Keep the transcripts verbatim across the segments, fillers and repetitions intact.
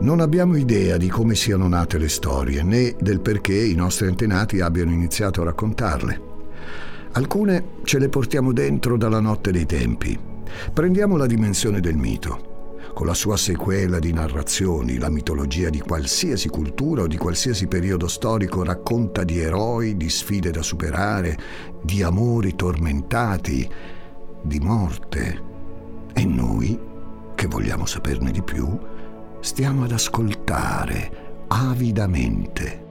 Non abbiamo idea di come siano nate le storie, né del perché i nostri antenati abbiano iniziato a raccontarle. Alcune ce le portiamo dentro dalla notte dei tempi. Prendiamo la dimensione del mito, con la sua sequela di narrazioni. La mitologia di qualsiasi cultura o di qualsiasi periodo storico racconta di eroi, di sfide da superare, di amori tormentati, di morte. E noi, che vogliamo saperne di più, stiamo ad ascoltare avidamente.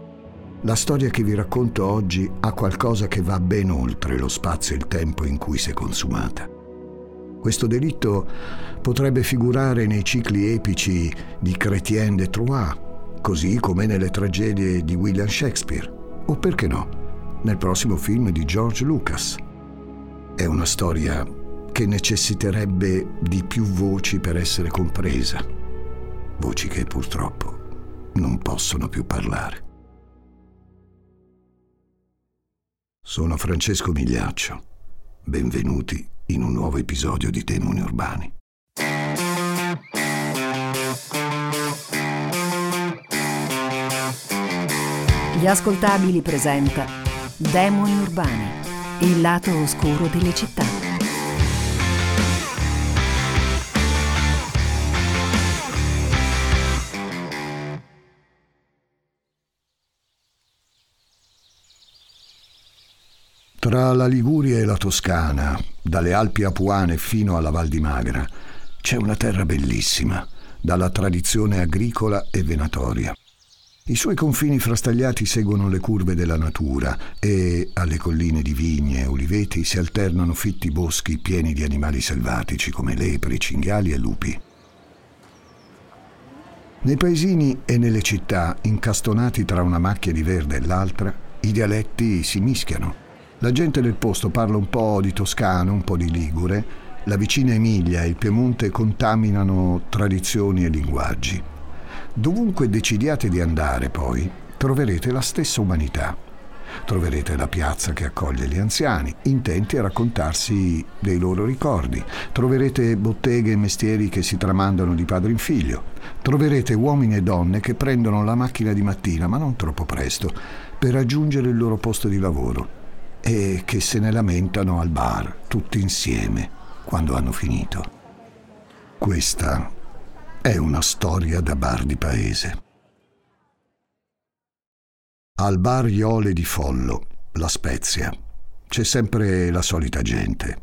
La storia che vi racconto oggi ha qualcosa che va ben oltre lo spazio e il tempo in cui si è consumata. Questo delitto potrebbe figurare nei cicli epici di Chrétien de Troyes, così come nelle tragedie di William Shakespeare, o perché no, nel prossimo film di George Lucas. È una storia che necessiterebbe di più voci per essere compresa. Voci che purtroppo non possono più parlare. Sono Francesco Migliaccio. Benvenuti in un nuovo episodio di Demoni Urbani. Gli Ascoltabili presenta Demoni Urbani, il lato oscuro delle città. Tra la Liguria e la Toscana, dalle Alpi Apuane fino alla Val di Magra, c'è una terra bellissima, dalla tradizione agricola e venatoria. I suoi confini frastagliati seguono le curve della natura e alle colline di vigne e uliveti si alternano fitti boschi pieni di animali selvatici come lepri, cinghiali e lupi. Nei paesini e nelle città, incastonati tra una macchia di verde e l'altra, i dialetti si mischiano. La gente del posto parla un po' di toscano, un po' di ligure, la vicina Emilia e il Piemonte contaminano tradizioni e linguaggi. Dovunque decidiate di andare, poi, troverete la stessa umanità. Troverete la piazza che accoglie gli anziani, intenti a raccontarsi dei loro ricordi. Troverete botteghe e mestieri che si tramandano di padre in figlio. Troverete uomini e donne che prendono la macchina di mattina, ma non troppo presto, per raggiungere il loro posto di lavoro. E che se ne lamentano al bar, tutti insieme, quando hanno finito. Questa è una storia da bar di paese. Al bar Iole di Follo, La Spezia, c'è sempre la solita gente.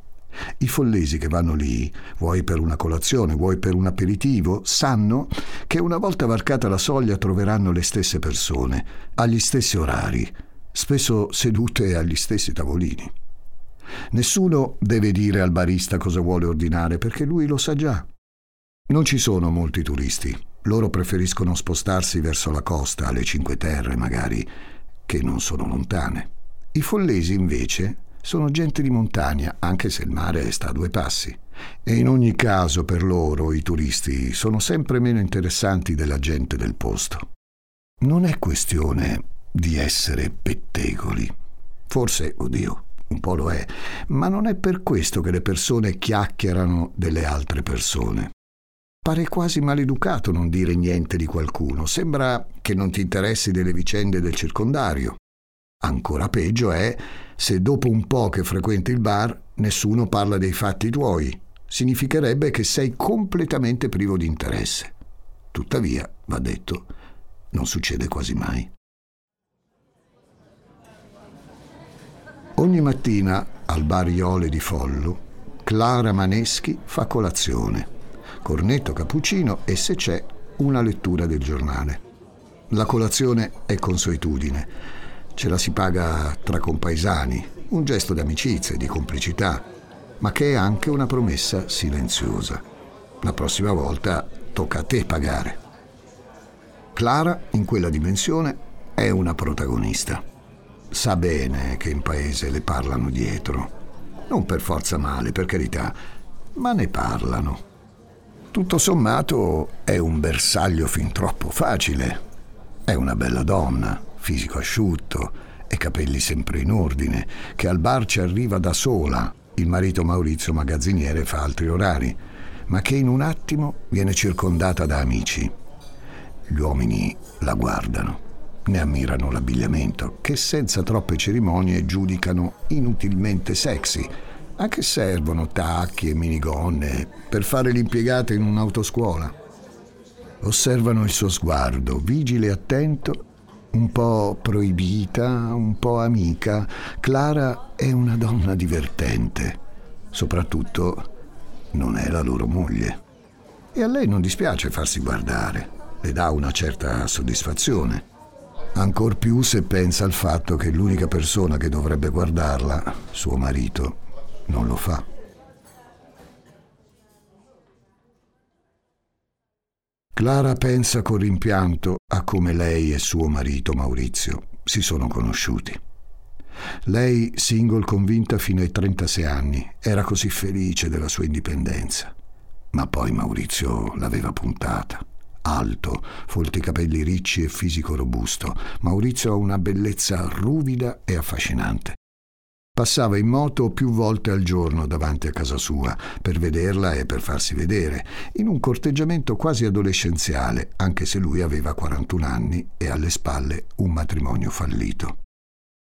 I follesi che vanno lì, vuoi per una colazione, vuoi per un aperitivo, sanno che una volta varcata la soglia troveranno le stesse persone, agli stessi orari, spesso sedute agli stessi tavolini. Nessuno deve dire al barista cosa vuole ordinare, perché lui lo sa già. Non ci sono molti turisti. Loro preferiscono spostarsi verso la costa, alle Cinque Terre magari, che non sono lontane. I follesi, invece, sono gente di montagna, anche se il mare sta a due passi. E in ogni caso, per loro, i turisti sono sempre meno interessanti della gente del posto. Non è questione di essere pettegoli. Forse, oddio, un po' lo è, ma non è per questo che le persone chiacchierano delle altre persone. Pare quasi maleducato non dire niente di qualcuno, sembra che non ti interessi delle vicende del circondario. Ancora peggio è se dopo un po' che frequenti il bar nessuno parla dei fatti tuoi. Significherebbe che sei completamente privo di interesse. Tuttavia, va detto, non succede quasi mai. Ogni mattina, al bar Iole di Follo, Clara Maneschi fa colazione, cornetto cappuccino e, se c'è, una lettura del giornale. La colazione è consuetudine. Ce la si paga tra compaesani, un gesto di amicizia e di complicità, ma che è anche una promessa silenziosa. La prossima volta tocca a te pagare. Clara, in quella dimensione, è una protagonista. Sa bene che in paese le parlano dietro. Non per forza male, per carità, ma ne parlano. Tutto sommato è un bersaglio fin troppo facile. È una bella donna, fisico asciutto e capelli sempre in ordine, che al bar ci arriva da sola. Il marito Maurizio, magazziniere, fa altri orari, ma che in un attimo viene circondata da amici. Gli uomini la guardano, ne ammirano l'abbigliamento, che senza troppe cerimonie giudicano inutilmente sexy. A che servono tacchi e minigonne per fare l'impiegata in un'autoscuola? Osservano il suo sguardo, vigile e attento, un po' proibita, un po' amica. Clara è una donna divertente, soprattutto non è la loro moglie. E a lei non dispiace farsi guardare, le dà una certa soddisfazione, ancor più se pensa al fatto che l'unica persona che dovrebbe guardarla, suo marito, non lo fa. Clara pensa con rimpianto a come lei e suo marito Maurizio si sono conosciuti. Lei, single convinta fino ai trentasei anni, era così felice della sua indipendenza. Ma poi Maurizio l'aveva puntata. Alto, folti capelli ricci e fisico robusto, Maurizio ha una bellezza ruvida e affascinante. Passava in moto più volte al giorno davanti a casa sua, per vederla e per farsi vedere, in un corteggiamento quasi adolescenziale, anche se lui aveva quarantuno anni e alle spalle un matrimonio fallito.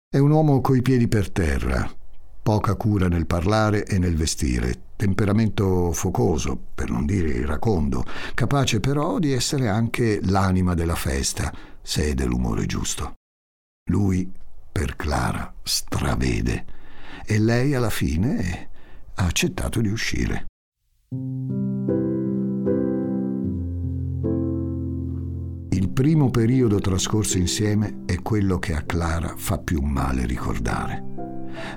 È un uomo coi piedi per terra, poca cura nel parlare e nel vestire, temperamento focoso, per non dire iracondo, capace però di essere anche l'anima della festa, se è dell'umore giusto. Lui, per Clara, stravede. E lei alla fine ha accettato di uscire. Il primo periodo trascorso insieme è quello che a Clara fa più male ricordare.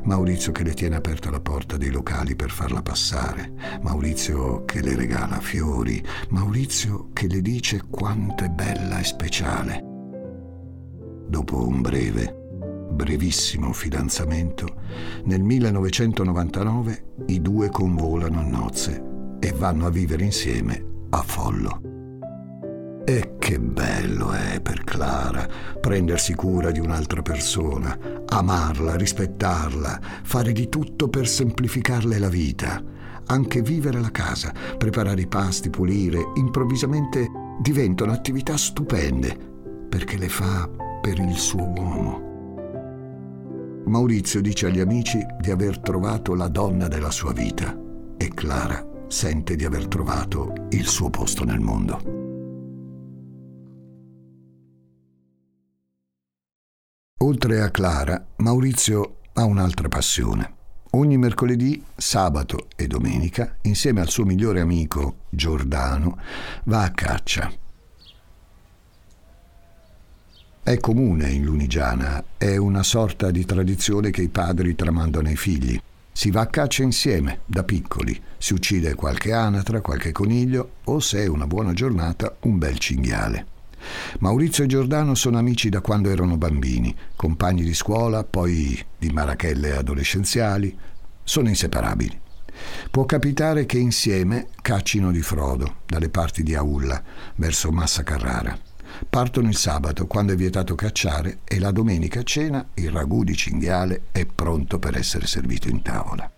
Maurizio che le tiene aperta la porta dei locali per farla passare, Maurizio che le regala fiori, Maurizio che le dice quanto è bella e speciale. Dopo un breve brevissimo fidanzamento, nel millenovecentonovantanove i due convolano a nozze e vanno a vivere insieme a Follo. E che bello è per Clara prendersi cura di un'altra persona, amarla, rispettarla, fare di tutto per semplificarle la vita, anche vivere la casa, preparare i pasti, pulire, improvvisamente diventano attività stupende perché le fa per il suo uomo. Maurizio dice agli amici di aver trovato la donna della sua vita e Clara sente di aver trovato il suo posto nel mondo. Oltre a Clara, Maurizio ha un'altra passione. Ogni mercoledì, sabato e domenica, insieme al suo migliore amico Giordano, va a caccia. È comune in Lunigiana, è una sorta di tradizione che i padri tramandano ai figli. Si va a caccia insieme, da piccoli, si uccide qualche anatra, qualche coniglio o, se è una buona giornata, un bel cinghiale. Maurizio e Giordano sono amici da quando erano bambini, compagni di scuola, poi di marachelle adolescenziali, sono inseparabili. Può capitare che insieme caccino di frodo dalle parti di Aulla verso Massa Carrara. Partono il sabato, quando è vietato cacciare, e la domenica a cena il ragù di cinghiale è pronto per essere servito in tavola.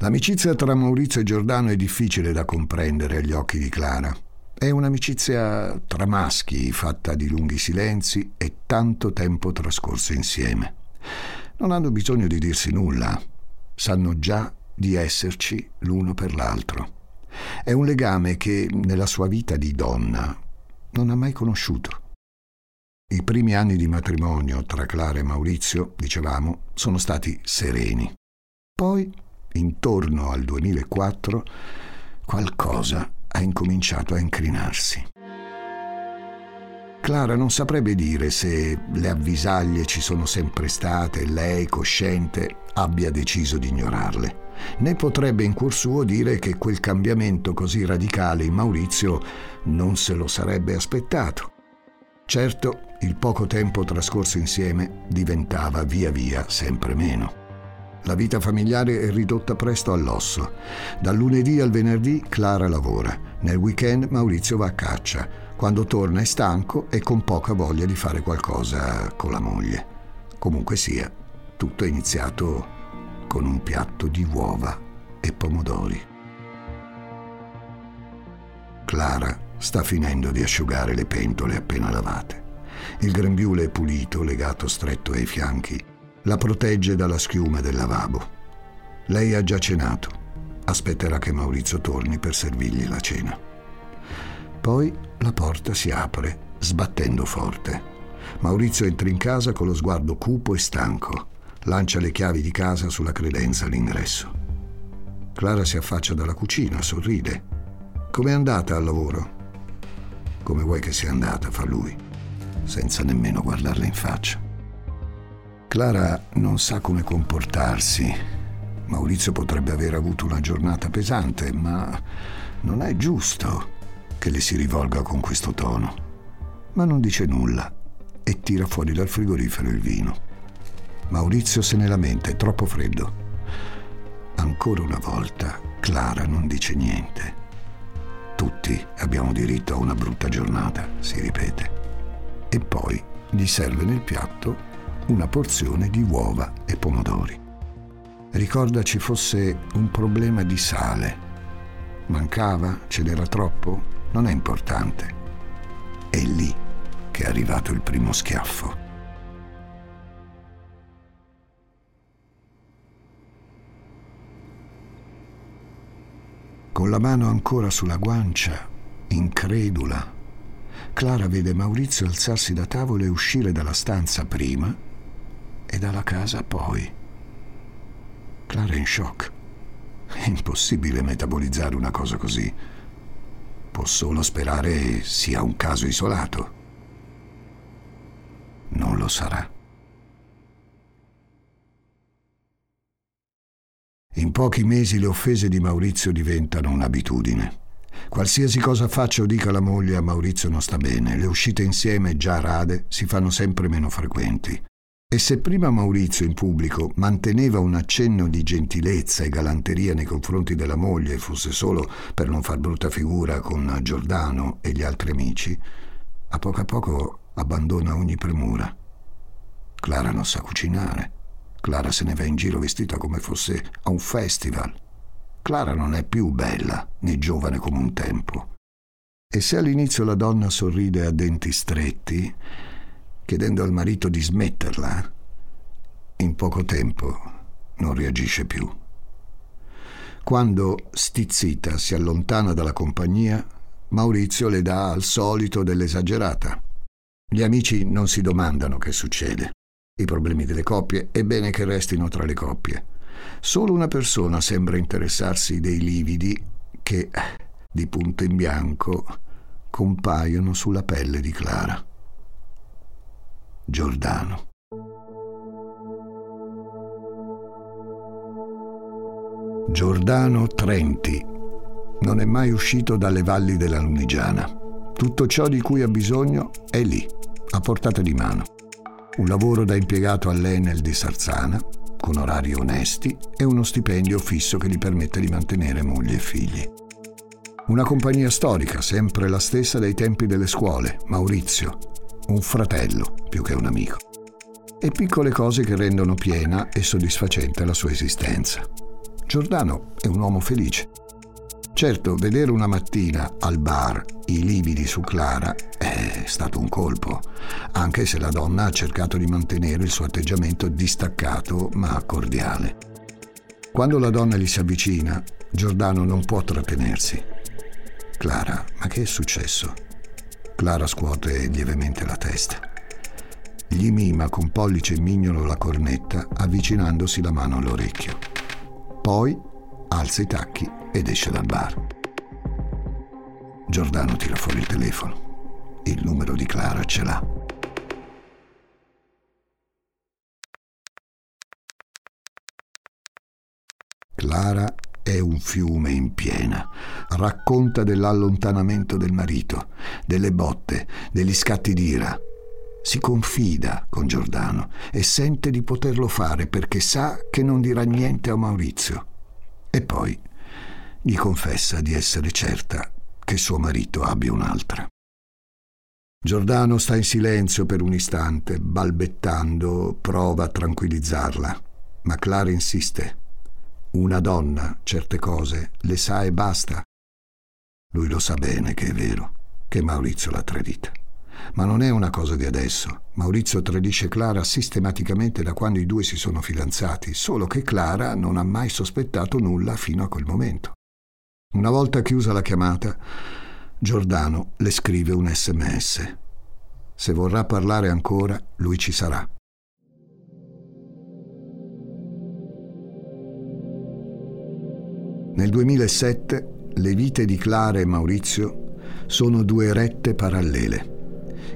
L'amicizia tra Maurizio e Giordano è difficile da comprendere agli occhi di Clara. È un'amicizia tra maschi, fatta di lunghi silenzi e tanto tempo trascorso insieme. Non hanno bisogno di dirsi nulla, sanno già di esserci l'uno per l'altro. È un legame che nella sua vita di donna non ha mai conosciuto. I primi anni di matrimonio tra Clara e Maurizio, dicevamo, sono stati sereni. Poi, intorno al duemilaquattro, qualcosa ha incominciato a incrinarsi. Clara non saprebbe dire se le avvisaglie ci sono sempre state e lei, cosciente, abbia deciso di ignorarle. Né potrebbe in cuor suo dire che quel cambiamento così radicale in Maurizio non se lo sarebbe aspettato. Certo, il poco tempo trascorso insieme diventava via via sempre meno. La vita familiare è ridotta presto all'osso. Dal lunedì al venerdì Clara lavora, nel weekend Maurizio va a caccia, quando torna è stanco e con poca voglia di fare qualcosa con la moglie. Comunque sia, tutto è iniziato con un piatto di uova e pomodori. Clara sta finendo di asciugare le pentole appena lavate. Il grembiule è pulito, legato stretto ai fianchi. La protegge dalla schiuma del lavabo. Lei ha già cenato. Aspetterà che Maurizio torni per servirgli la cena. Poi la porta si apre, sbattendo forte. Maurizio entra in casa con lo sguardo cupo e stanco. Lancia le chiavi di casa sulla credenza all'ingresso. Clara si affaccia dalla cucina, sorride. Com'è andata al lavoro? Come vuoi che sia andata, fa lui, senza nemmeno guardarla in faccia. Clara non sa come comportarsi. Maurizio potrebbe aver avuto una giornata pesante, ma non è giusto che le si rivolga con questo tono. Ma non dice nulla e tira fuori dal frigorifero il vino. Maurizio se ne lamenta, è troppo freddo. Ancora una volta Clara non dice niente. Tutti abbiamo diritto a una brutta giornata, si ripete. E poi gli serve nel piatto una porzione di uova e pomodori. Ricorda ci fosse un problema di sale. Mancava? Ce n'era troppo? Non è importante. È lì che è arrivato il primo schiaffo. Con la mano ancora sulla guancia, incredula, Clara vede Maurizio alzarsi da tavola e uscire dalla stanza prima e dalla casa poi. Clara è in shock. È impossibile metabolizzare una cosa così. Può solo sperare sia un caso isolato. Non lo sarà. In pochi mesi le offese di Maurizio diventano un'abitudine. Qualsiasi cosa faccia o dica la moglie, a Maurizio non sta bene. Le uscite insieme, già rade, si fanno sempre meno frequenti. E se prima Maurizio in pubblico manteneva un accenno di gentilezza e galanteria nei confronti della moglie, fosse solo per non far brutta figura con Giordano e gli altri amici, a poco a poco abbandona ogni premura. Clara non sa cucinare. Clara se ne va in giro vestita come fosse a un festival. Clara non è più bella né giovane come un tempo. E se all'inizio la donna sorride a denti stretti, chiedendo al marito di smetterla, in poco tempo non reagisce più. Quando, stizzita, si allontana dalla compagnia, Maurizio le dà al solito dell'esagerata. Gli amici non si domandano che succede. I problemi delle coppie è bene che restino tra le coppie. Solo una persona sembra interessarsi dei lividi che, di punto in bianco, compaiono sulla pelle di Clara. Giordano. Giordano Trenti non è mai uscito dalle valli della Lunigiana. Tutto ciò di cui ha bisogno è lì, a portata di mano. Un lavoro da impiegato all'Enel di Sarzana, con orari onesti e uno stipendio fisso che gli permette di mantenere moglie e figli. Una compagnia storica, sempre la stessa dai tempi delle scuole, Maurizio, un fratello più che un amico. E piccole cose che rendono piena e soddisfacente la sua esistenza. Giordano è un uomo felice. Certo, vedere una mattina al bar i lividi su Clara è stato un colpo, anche se la donna ha cercato di mantenere il suo atteggiamento distaccato ma cordiale. Quando la donna gli si avvicina, Giordano non può trattenersi. Clara, ma che è successo? Clara scuote lievemente la testa. Gli mima con pollice e mignolo la cornetta, avvicinandosi la mano all'orecchio. Poi alza i tacchi ed esce dal bar. Giordano tira fuori il telefono. Il numero di Clara ce l'ha. Clara è un fiume in piena. Racconta dell'allontanamento del marito, delle botte, degli scatti d'ira. Si confida con Giordano e sente di poterlo fare perché sa che non dirà niente a Maurizio. E poi gli confessa di essere certa che suo marito abbia un'altra. Giordano sta in silenzio per un istante, balbettando, prova a tranquillizzarla, ma Clara insiste. Una donna certe cose le sa e basta. Lui lo sa bene che è vero, che Maurizio l'ha tradita. Ma non è una cosa di adesso. Maurizio tradisce Clara sistematicamente da quando i due si sono fidanzati, solo che Clara non ha mai sospettato nulla fino a quel momento. Una volta chiusa la chiamata, Giordano le scrive un sms. Se vorrà parlare ancora, lui ci sarà. Nel duemilasette le vite di Clara e Maurizio sono due rette parallele.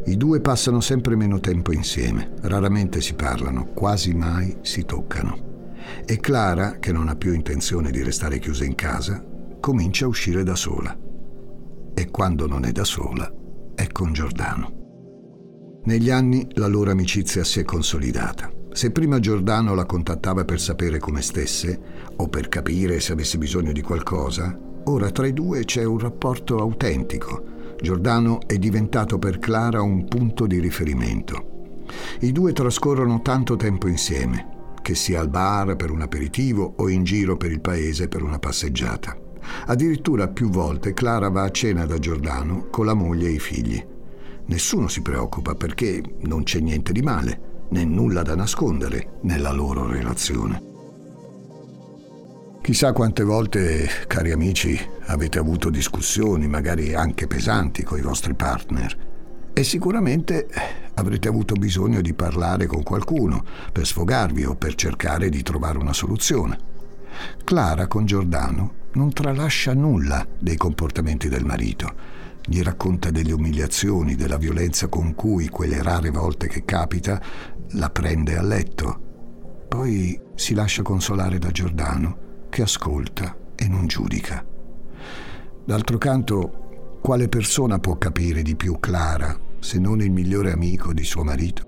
I due passano sempre meno tempo insieme, raramente si parlano, quasi mai si toccano. E Clara, che non ha più intenzione di restare chiusa in casa, comincia a uscire da sola. E quando non è da sola, è con Giordano. Negli anni la loro amicizia si è consolidata. Se prima Giordano la contattava per sapere come stesse, o per capire se avesse bisogno di qualcosa, ora tra i due c'è un rapporto autentico. Giordano è diventato per Clara un punto di riferimento. I due trascorrono tanto tempo insieme, che sia al bar per un aperitivo o in giro per il paese per una passeggiata. Addirittura più volte Clara va a cena da Giordano con la moglie e i figli. Nessuno si preoccupa perché non c'è niente di male, né nulla da nascondere nella loro relazione. Chissà quante volte, cari amici, avete avuto discussioni, magari anche pesanti, con i vostri partner. E sicuramente avrete avuto bisogno di parlare con qualcuno per sfogarvi o per cercare di trovare una soluzione. Clara con Giordano non tralascia nulla dei comportamenti del marito. Gli racconta delle umiliazioni, della violenza con cui, quelle rare volte che capita, la prende a letto. Poi si lascia consolare da Giordano, che ascolta e non giudica. D'altro canto, quale persona può capire di più Clara se non il migliore amico di suo marito?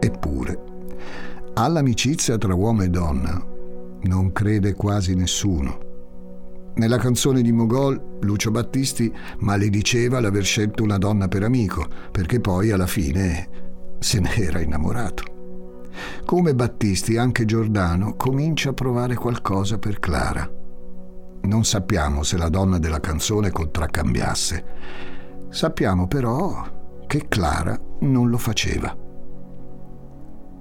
Eppure, all'amicizia tra uomo e donna non crede quasi nessuno. Nella canzone di Mogol, Lucio Battisti malediceva l'aver scelto una donna per amico, perché poi alla fine se ne era innamorato. Come Battisti, anche Giordano comincia a provare qualcosa per Clara. Non sappiamo se la donna della canzone contraccambiasse. Sappiamo però che Clara non lo faceva.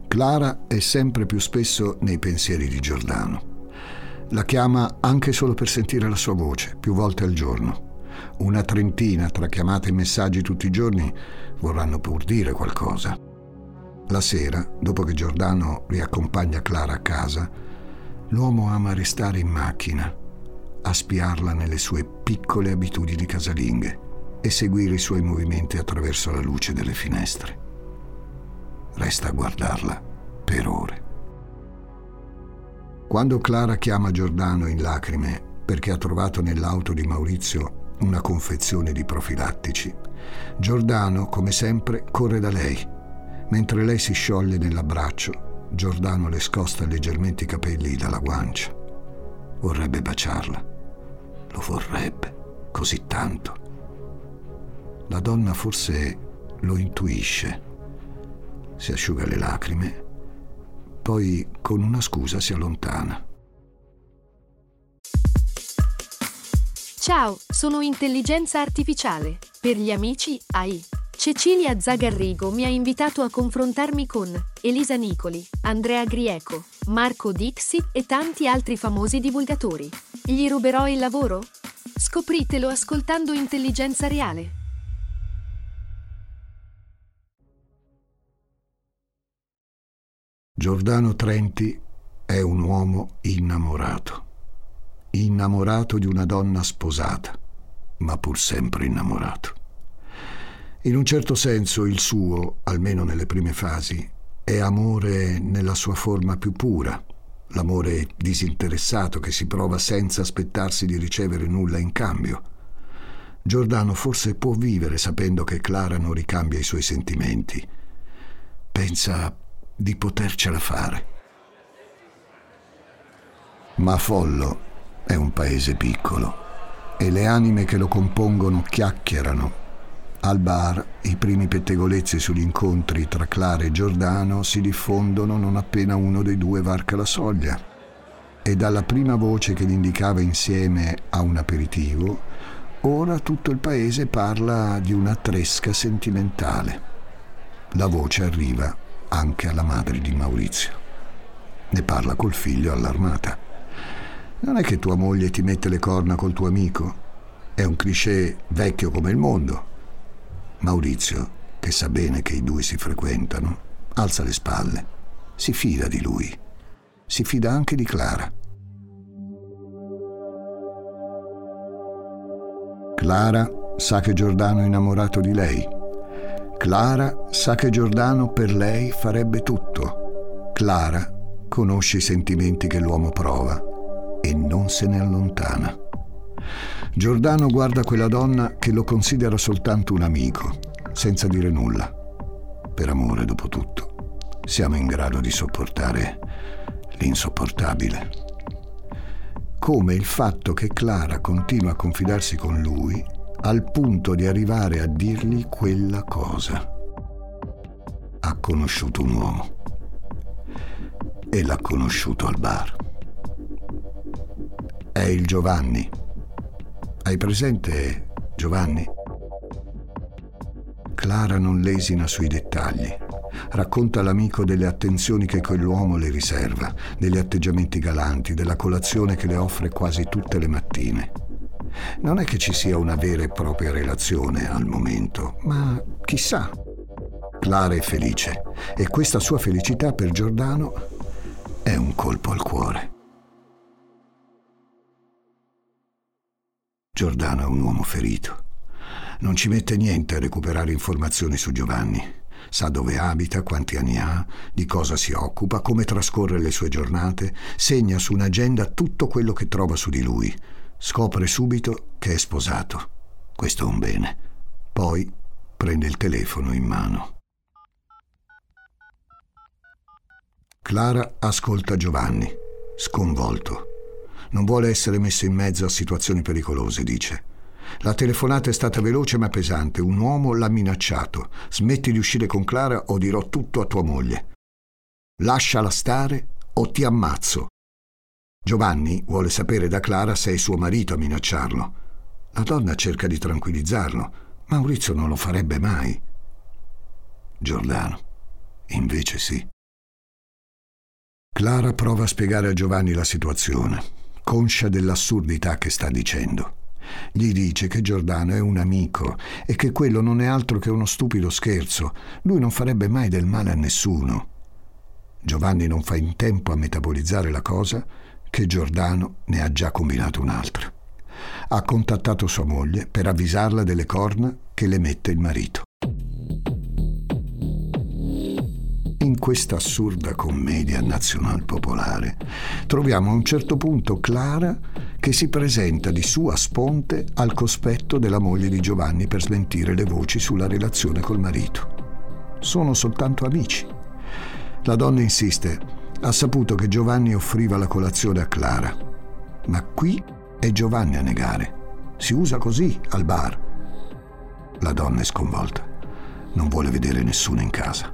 Clara è sempre più spesso nei pensieri di Giordano. La chiama anche solo per sentire la sua voce, più volte al giorno. Una trentina tra chiamate e messaggi tutti i giorni vorranno pur dire qualcosa. La sera, dopo che Giordano riaccompagna Clara a casa, l'uomo ama restare in macchina, a spiarla nelle sue piccole abitudini casalinghe e seguire i suoi movimenti attraverso la luce delle finestre. Resta a guardarla per ore. Quando Clara chiama Giordano in lacrime perché ha trovato nell'auto di Maurizio una confezione di profilattici, Giordano, come sempre, corre da lei. Mentre lei si scioglie nell'abbraccio, Giordano le scosta leggermente i capelli dalla guancia. Vorrebbe baciarla. Lo vorrebbe, così tanto. La donna forse lo intuisce. Si asciuga le lacrime, poi con una scusa si allontana. Ciao, sono Intelligenza Artificiale, per gli amici A I. Cecilia Zagarrigo mi ha invitato a confrontarmi con Elisa Nicoli, Andrea Grieco, Marco Dixi e tanti altri famosi divulgatori. Gli ruberò il lavoro? Scopritelo ascoltando Intelligenza Reale. Giordano Trenti è un uomo innamorato. Innamorato di una donna sposata, ma pur sempre innamorato. In un certo senso il suo, almeno nelle prime fasi, è amore nella sua forma più pura, l'amore disinteressato che si prova senza aspettarsi di ricevere nulla in cambio. Giordano forse può vivere sapendo che Clara non ricambia i suoi sentimenti. Pensa di potercela fare. Ma Follo è un paese piccolo e le anime che lo compongono chiacchierano. Al bar, i primi pettegolezzi sugli incontri tra Clara e Giordano si diffondono non appena uno dei due varca la soglia. e dalla prima voce che li indicava insieme a un aperitivo, ora tutto il paese parla di una tresca sentimentale. La voce arriva anche alla madre di Maurizio. Ne parla col figlio allarmata. Non è che tua moglie ti mette le corna col tuo amico? È un cliché vecchio come il mondo. Maurizio, che sa bene che i due si frequentano, alza le spalle, si fida di lui, si fida anche di Clara. Clara sa che Giordano è innamorato di lei. Clara sa che Giordano per lei farebbe tutto. Clara conosce i sentimenti che l'uomo prova e non se ne allontana. Giordano guarda quella donna che lo considera soltanto un amico, senza dire nulla. Per amore, dopo tutto, siamo in grado di sopportare l'insopportabile. Come il fatto che Clara continua a confidarsi con lui al punto di arrivare a dirgli quella cosa. Ha conosciuto un uomo e l'ha conosciuto al bar. È il Giovanni. Hai presente Giovanni? Clara non lesina sui dettagli. Racconta all'amico delle attenzioni che quell'uomo le riserva, degli atteggiamenti galanti, della colazione che le offre quasi tutte le mattine. Non è che ci sia una vera e propria relazione al momento, ma chissà. Clara è felice e questa sua felicità per Giordano è un colpo al cuore. Giordano è un uomo ferito. Non ci mette niente a recuperare informazioni su Giovanni. Sa dove abita, quanti anni ha, di cosa si occupa, come trascorre le sue giornate. Segna su un'agenda tutto quello che trova su di lui. Scopre subito che è sposato. Questo è un bene. Poi prende il telefono in mano. Clara ascolta Giovanni, sconvolto. Non vuole essere messo in mezzo a situazioni pericolose, dice. La telefonata è stata veloce ma pesante. Un uomo l'ha minacciato. Smetti di uscire con Clara o dirò tutto a tua moglie. Lasciala stare o ti ammazzo. Giovanni vuole sapere da Clara se è suo marito a minacciarlo. La donna cerca di tranquillizzarlo. Maurizio non lo farebbe mai. Giordano, invece sì. Clara prova a spiegare a Giovanni la situazione, conscia dell'assurdità che sta dicendo. Gli dice che Giordano è un amico e che quello non è altro che uno stupido scherzo. Lui non farebbe mai del male a nessuno. Giovanni non fa in tempo a metabolizzare la cosa che Giordano ne ha già combinato un'altra. Ha contattato sua moglie per avvisarla delle corna che le mette il marito. In questa assurda commedia nazionalpopolare troviamo a un certo punto Clara che si presenta di sua sponte al cospetto della moglie di Giovanni per smentire le voci sulla relazione col marito. Sono soltanto amici. La donna insiste, ha saputo che Giovanni offriva la colazione a Clara, ma qui è Giovanni a negare. Si usa così al bar. La donna è sconvolta, non vuole vedere nessuno in casa.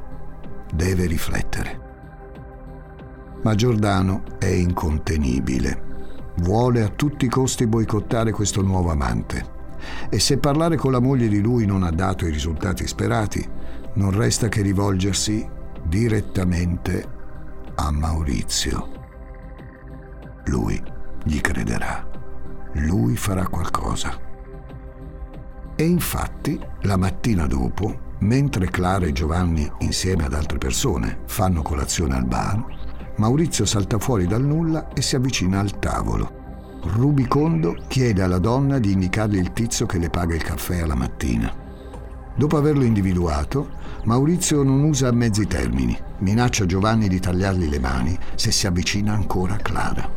Deve riflettere. Ma Giordano è incontenibile. Vuole a tutti i costi boicottare questo nuovo amante. E se parlare con la moglie di lui non ha dato i risultati sperati, non resta che rivolgersi direttamente a Maurizio. Lui gli crederà. Lui farà qualcosa. E infatti, la mattina dopo, mentre Clara e Giovanni, insieme ad altre persone, fanno colazione al bar, Maurizio salta fuori dal nulla e si avvicina al tavolo. Rubicondo chiede alla donna di indicargli il tizio che le paga il caffè alla mattina. Dopo averlo individuato, Maurizio non usa mezzi termini. Minaccia Giovanni di tagliargli le mani se si avvicina ancora a Clara.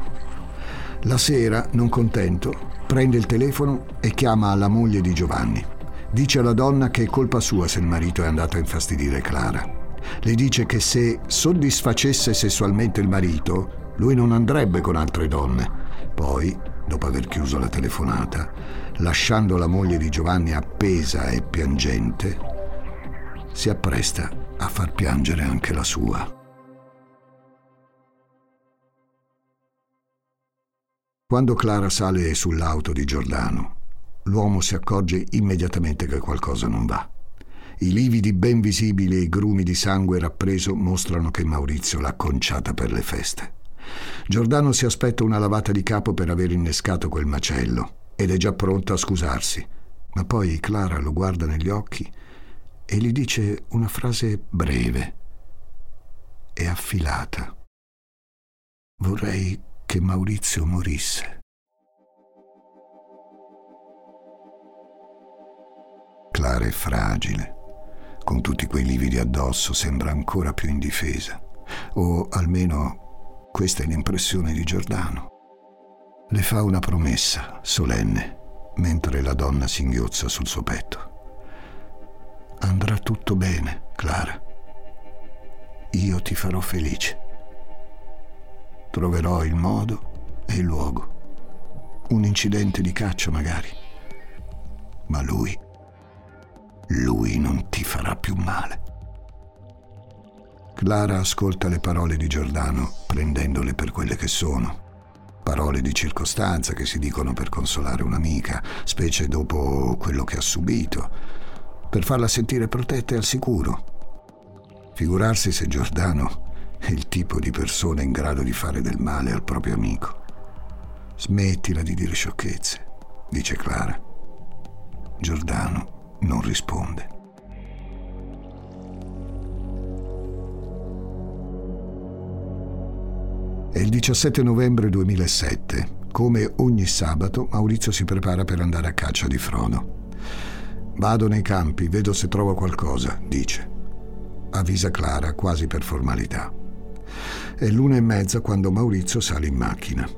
La sera, non contento, prende il telefono e chiama alla moglie di Giovanni. Dice alla donna che è colpa sua se il marito è andato a infastidire Clara. Le dice che se soddisfacesse sessualmente il marito, lui non andrebbe con altre donne. Poi, dopo aver chiuso la telefonata, lasciando la moglie di Giovanni appesa e piangente, si appresta a far piangere anche la sua. Quando Clara sale sull'auto di Giordano, l'uomo si accorge immediatamente che qualcosa non va. I lividi ben visibili e i grumi di sangue rappreso mostrano che Maurizio l'ha conciata per le feste. Giordano si aspetta una lavata di capo per aver innescato quel macello ed è già pronto a scusarsi, ma poi Clara lo guarda negli occhi e gli dice una frase breve e affilata. Vorrei che Maurizio morisse. Clara è fragile, con tutti quei lividi addosso sembra ancora più indifesa, o almeno questa è l'impressione di Giordano. Le fa una promessa solenne, mentre la donna singhiozza sul suo petto. Andrà tutto bene, Clara. Io ti farò felice. Troverò il modo e il luogo. Un incidente di caccia magari. Ma lui... Lui non ti farà più male. Clara ascolta le parole di Giordano prendendole per quelle che sono. Parole di circostanza che si dicono per consolare un'amica, specie dopo quello che ha subito, per farla sentire protetta e al sicuro. Figurarsi se Giordano è il tipo di persona in grado di fare del male al proprio amico. Smettila di dire sciocchezze, dice Clara. Giordano non risponde. È il diciassette novembre duemilasette. Come ogni sabato, Maurizio si prepara per andare a caccia di frodo. Vado nei campi, vedo se trovo qualcosa, dice. Avvisa Clara quasi per formalità. È l'una e mezza quando Maurizio sale in macchina.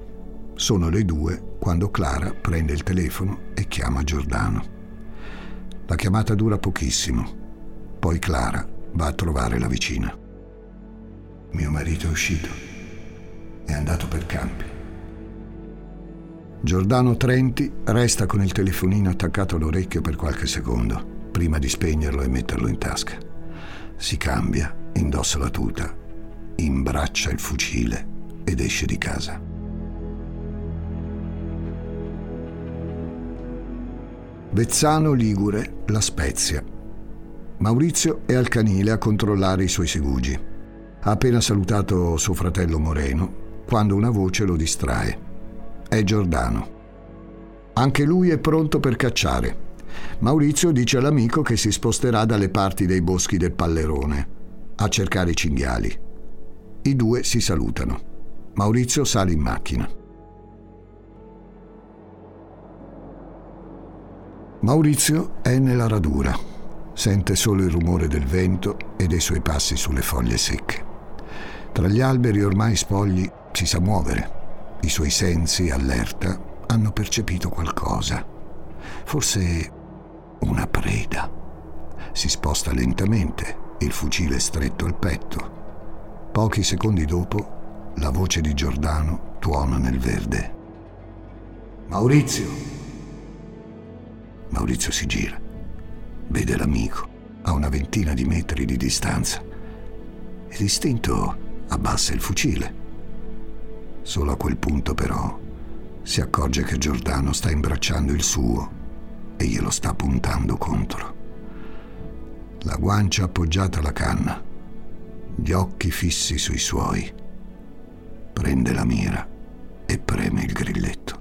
Sono le due quando Clara prende il telefono e chiama Giordano. La chiamata dura pochissimo, poi Clara va a trovare la vicina. Mio marito è uscito, è andato per campi. Giordano Trenti resta con il telefonino attaccato all'orecchio per qualche secondo, prima di spegnerlo e metterlo in tasca. Si cambia, indossa la tuta, imbraccia il fucile ed esce di casa. Vezzano Ligure, La Spezia. Maurizio è al canile a controllare i suoi segugi. Ha appena salutato suo fratello Moreno quando una voce lo distrae. È Giordano. Anche lui è pronto per cacciare. Maurizio dice all'amico che si sposterà dalle parti dei boschi del Pallerone a cercare i cinghiali. I due si salutano. Maurizio sale in macchina. Maurizio è nella radura, sente solo il rumore del vento e dei suoi passi sulle foglie secche. Tra gli alberi ormai spogli si sa muovere, i suoi sensi, allerta, hanno percepito qualcosa, forse una preda. Si sposta lentamente, il fucile stretto al petto. Pochi secondi dopo la voce di Giordano tuona nel verde. Maurizio! Maurizio si gira, vede l'amico a una ventina di metri di distanza e d'istinto abbassa il fucile. Solo a quel punto però si accorge che Giordano sta imbracciando il suo e glielo sta puntando contro. La guancia appoggiata alla canna, gli occhi fissi sui suoi, prende la mira e preme il grilletto.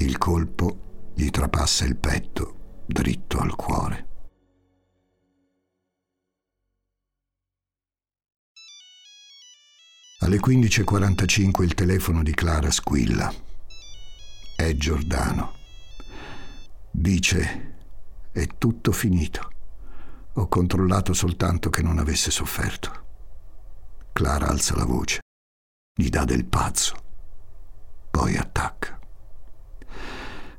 Il colpo gli trapassa il petto, dritto al cuore. Alle quindici e quarantacinque il telefono di Clara squilla. È Giordano. Dice: è tutto finito. Ho controllato soltanto che non avesse sofferto. Clara alza la voce, gli dà del pazzo, poi attacca.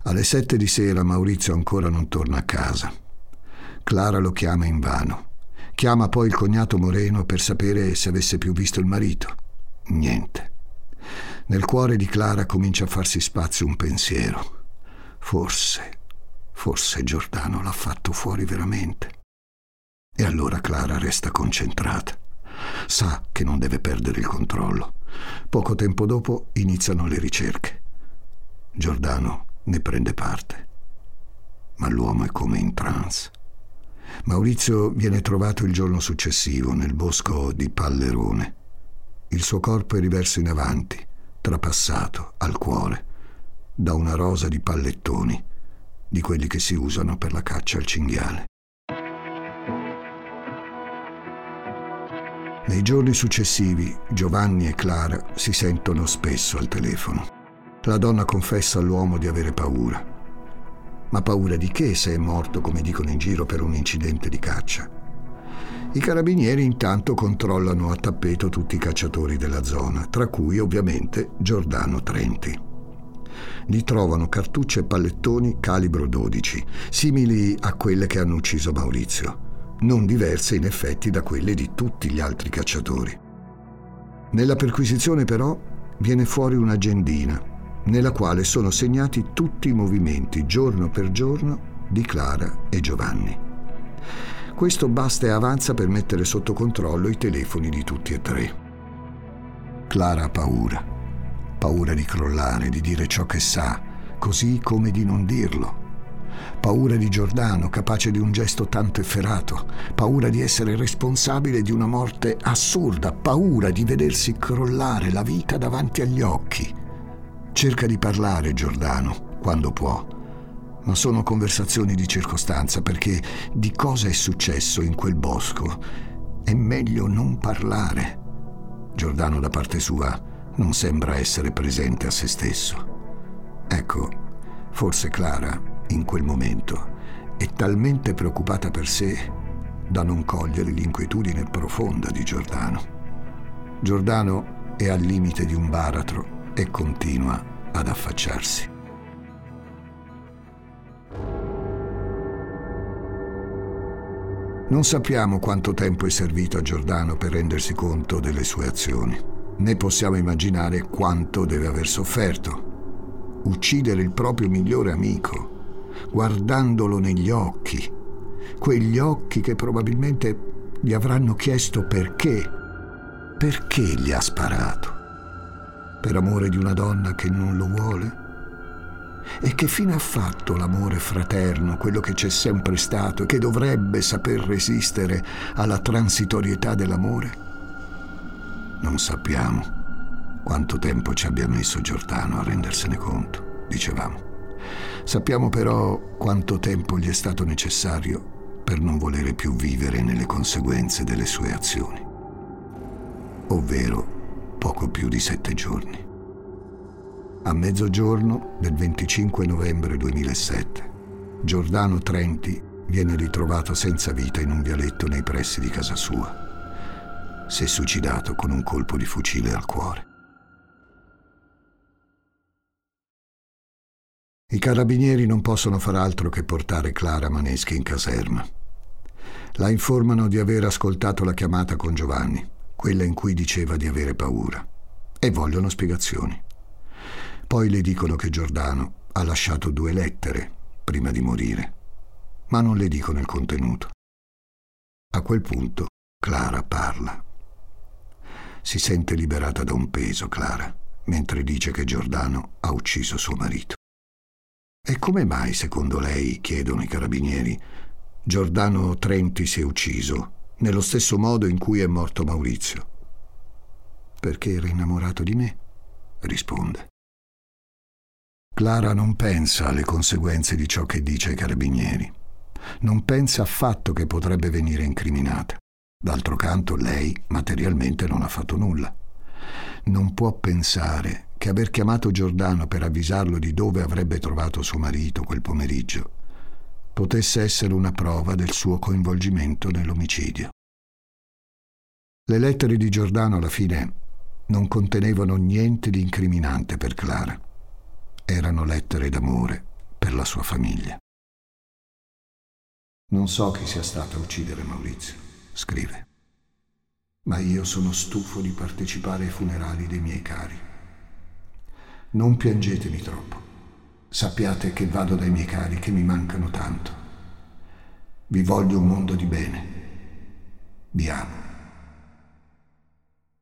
Alle sette di sera Maurizio ancora non torna a casa. Clara lo chiama invano. Chiama poi il cognato Moreno per sapere se avesse più visto il marito. Niente. Nel cuore di Clara comincia a farsi spazio un pensiero. Forse, forse Giordano l'ha fatto fuori veramente. E allora Clara resta concentrata. Sa che non deve perdere il controllo. Poco tempo dopo iniziano le ricerche. Giordano ne prende parte, ma l'uomo è come in trance. Maurizio viene trovato il giorno successivo nel bosco di Pallerone. Il suo corpo è riverso in avanti, trapassato al cuore, da una rosa di pallettoni, di quelli che si usano per la caccia al cinghiale. Nei giorni successivi Giovanni e Clara si sentono spesso al telefono. La donna confessa all'uomo di avere paura. Ma paura di che, se è morto, come dicono in giro, per un incidente di caccia? I carabinieri intanto controllano a tappeto tutti i cacciatori della zona, tra cui ovviamente Giordano Trenti. Li trovano cartucce e pallettoni calibro dodici, simili a quelle che hanno ucciso Maurizio, non diverse in effetti da quelle di tutti gli altri cacciatori. Nella perquisizione però viene fuori un'agendina nella quale sono segnati tutti i movimenti, giorno per giorno, di Clara e Giovanni. Questo basta e avanza per mettere sotto controllo i telefoni di tutti e tre. Clara ha paura, paura di crollare, di dire ciò che sa, così come di non dirlo. Paura di Giordano, capace di un gesto tanto efferato, paura di essere responsabile di una morte assurda, paura di vedersi crollare la vita davanti agli occhi. Cerca di parlare Giordano, quando può, ma sono conversazioni di circostanza, perché di cosa è successo in quel bosco è meglio non parlare. Giordano, da parte sua, non sembra essere presente a se stesso. Ecco, forse Clara, in quel momento, è talmente preoccupata per sé da non cogliere l'inquietudine profonda di Giordano. Giordano è al limite di un baratro e continua ad affacciarsi. Non sappiamo quanto tempo è servito a Giordano per rendersi conto delle sue azioni, né possiamo immaginare quanto deve aver sofferto. Uccidere il proprio migliore amico, guardandolo negli occhi, quegli occhi che probabilmente gli avranno chiesto perché, perché gli ha sparato. Per amore di una donna che non lo vuole? E che fine ha fatto l'amore fraterno, quello che c'è sempre stato e che dovrebbe saper resistere alla transitorietà dell'amore? Non sappiamo quanto tempo ci abbia messo Giordano a rendersene conto, dicevamo. Sappiamo però quanto tempo gli è stato necessario per non volere più vivere nelle conseguenze delle sue azioni. Ovvero poco più di sette giorni. A mezzogiorno del venticinque novembre duemilasette, Giordano Trenti viene ritrovato senza vita in un vialetto nei pressi di casa sua. Si è suicidato con un colpo di fucile al cuore. I carabinieri non possono far altro che portare Clara Maneschi in caserma. La informano di aver ascoltato la chiamata con Giovanni, quella in cui diceva di avere paura, e vogliono spiegazioni. Poi le dicono che Giordano ha lasciato due lettere prima di morire, ma non le dicono il contenuto. A quel punto Clara parla. Si sente liberata da un peso, Clara, mentre dice che Giordano ha ucciso suo marito. E come mai, secondo lei, chiedono i carabinieri, Giordano Trenti si è ucciso nello stesso modo in cui è morto Maurizio? Perché era innamorato di me, risponde. Clara non pensa alle conseguenze di ciò che dice ai carabinieri. Non pensa affatto che potrebbe venire incriminata. D'altro canto, lei materialmente non ha fatto nulla. Non può pensare che aver chiamato Giordano per avvisarlo di dove avrebbe trovato suo marito quel pomeriggio potesse essere una prova del suo coinvolgimento nell'omicidio. Le lettere di Giordano alla fine non contenevano niente di incriminante per Clara. Erano lettere d'amore per la sua famiglia. Non so chi sia stato a uccidere Maurizio, scrive, ma io sono stufo di partecipare ai funerali dei miei cari. Non piangetemi troppo. Sappiate che vado dai miei cari che mi mancano tanto. Vi voglio un mondo di bene. Vi amo.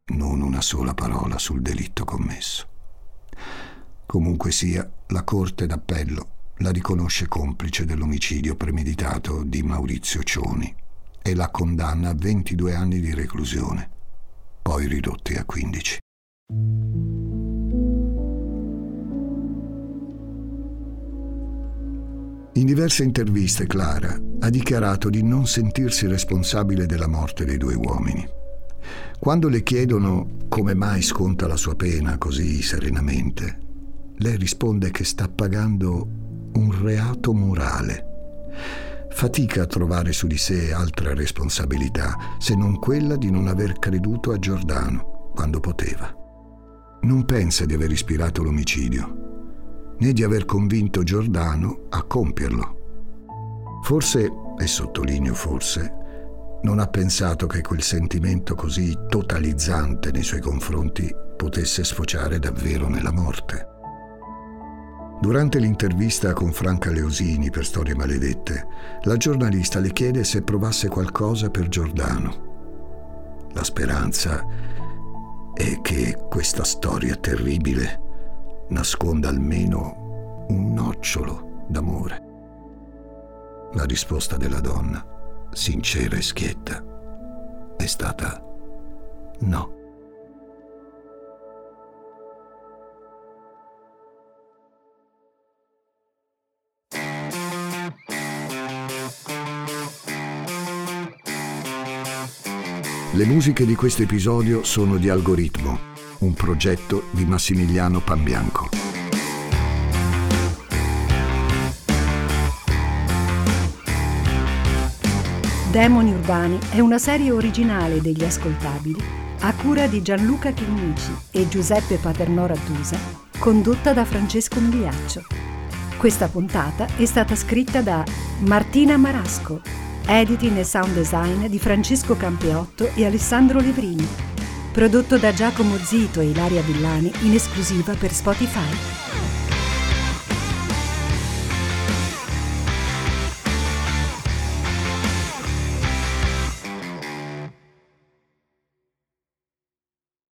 Non una una sola parola sul delitto commesso. Comunque sia, la Corte d'Appello la riconosce complice dell'omicidio premeditato di Maurizio Cioni e la condanna a ventidue anni di reclusione, poi ridotti a quindici. In diverse interviste Clara ha dichiarato di non sentirsi responsabile della morte dei due uomini. Quando le chiedono come mai sconta la sua pena così serenamente, lei risponde che sta pagando un reato morale. Fatica a trovare su di sé altra responsabilità se non quella di non aver creduto a Giordano quando poteva. Non pensa di aver ispirato l'omicidio, né di aver convinto Giordano a compierlo. Forse, e sottolineo forse, non ha pensato che quel sentimento così totalizzante nei suoi confronti potesse sfociare davvero nella morte. Durante l'intervista con Franca Leosini per Storie Maledette, la giornalista le chiede se provasse qualcosa per Giordano. La speranza è che questa storia terribile nasconda almeno un nocciolo d'amore. La risposta della donna, sincera e schietta, è stata no. Le musiche di questo episodio sono di Algoritmo, un progetto di Massimiliano Pambianco. Demoni Urbani è una serie originale degli Ascoltabili a cura di Gianluca Chinnici e Giuseppe Paternò Raddusa, condotta da Francesco Migliaccio. Questa puntata è stata scritta da Martina Marasco, editing e sound design di Francesco Campeotto e Alessandro Livrini. Prodotto da Giacomo Zito e Ilaria Villani in esclusiva per Spotify.